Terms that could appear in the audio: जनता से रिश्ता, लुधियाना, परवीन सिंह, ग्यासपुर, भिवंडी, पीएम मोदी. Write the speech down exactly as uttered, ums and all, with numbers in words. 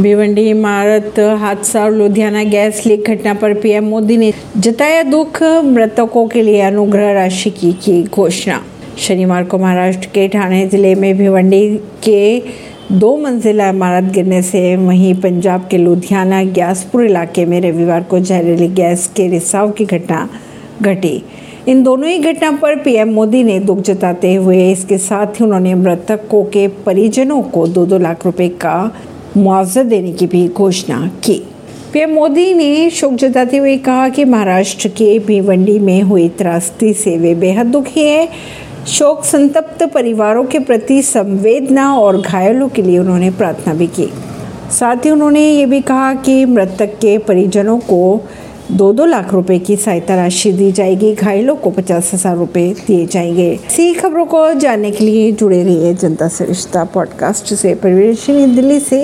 भिवंडी इमारत हादसा और लुधियाना गैस लीक घटना पर पीएम मोदी ने जताया दुख, मृतकों के लिए अनुग्रह राशि की की घोषणा। शनिवार को महाराष्ट्र के ठाणे जिले में भिवंडी के दो मंजिला इमारत गिरने से, वहीं पंजाब के लुधियाना ग्यासपुर इलाके में रविवार को जहरीली गैस के रिसाव की घटना घटी। इन दोनों ही घटना पर पीएम मोदी ने दुख जताते हुए इसके साथ ही उन्होंने मृतकों के परिजनों को दो दो लाख रुपए का मुआवजा देने की भी घोषणा की। पीएम मोदी ने शोक जताते हुए कहा कि महाराष्ट्र के भिवंडी में हुई त्रासदी से वे बेहद दुखी हैं। शोक संतप्त परिवारों के प्रति संवेदना और घायलों के लिए उन्होंने प्रार्थना भी की। साथ ही उन्होंने ये भी कहा कि मृतक के परिजनों को दो दो लाख रुपए की सहायता राशि दी जाएगी, घायलों को पचास हजार रुपए दिए जाएंगे। ऐसी खबरों को जानने के लिए जुड़े रहिए जनता से रिश्ता पॉडकास्ट से। परवीन सिंह, दिल्ली से।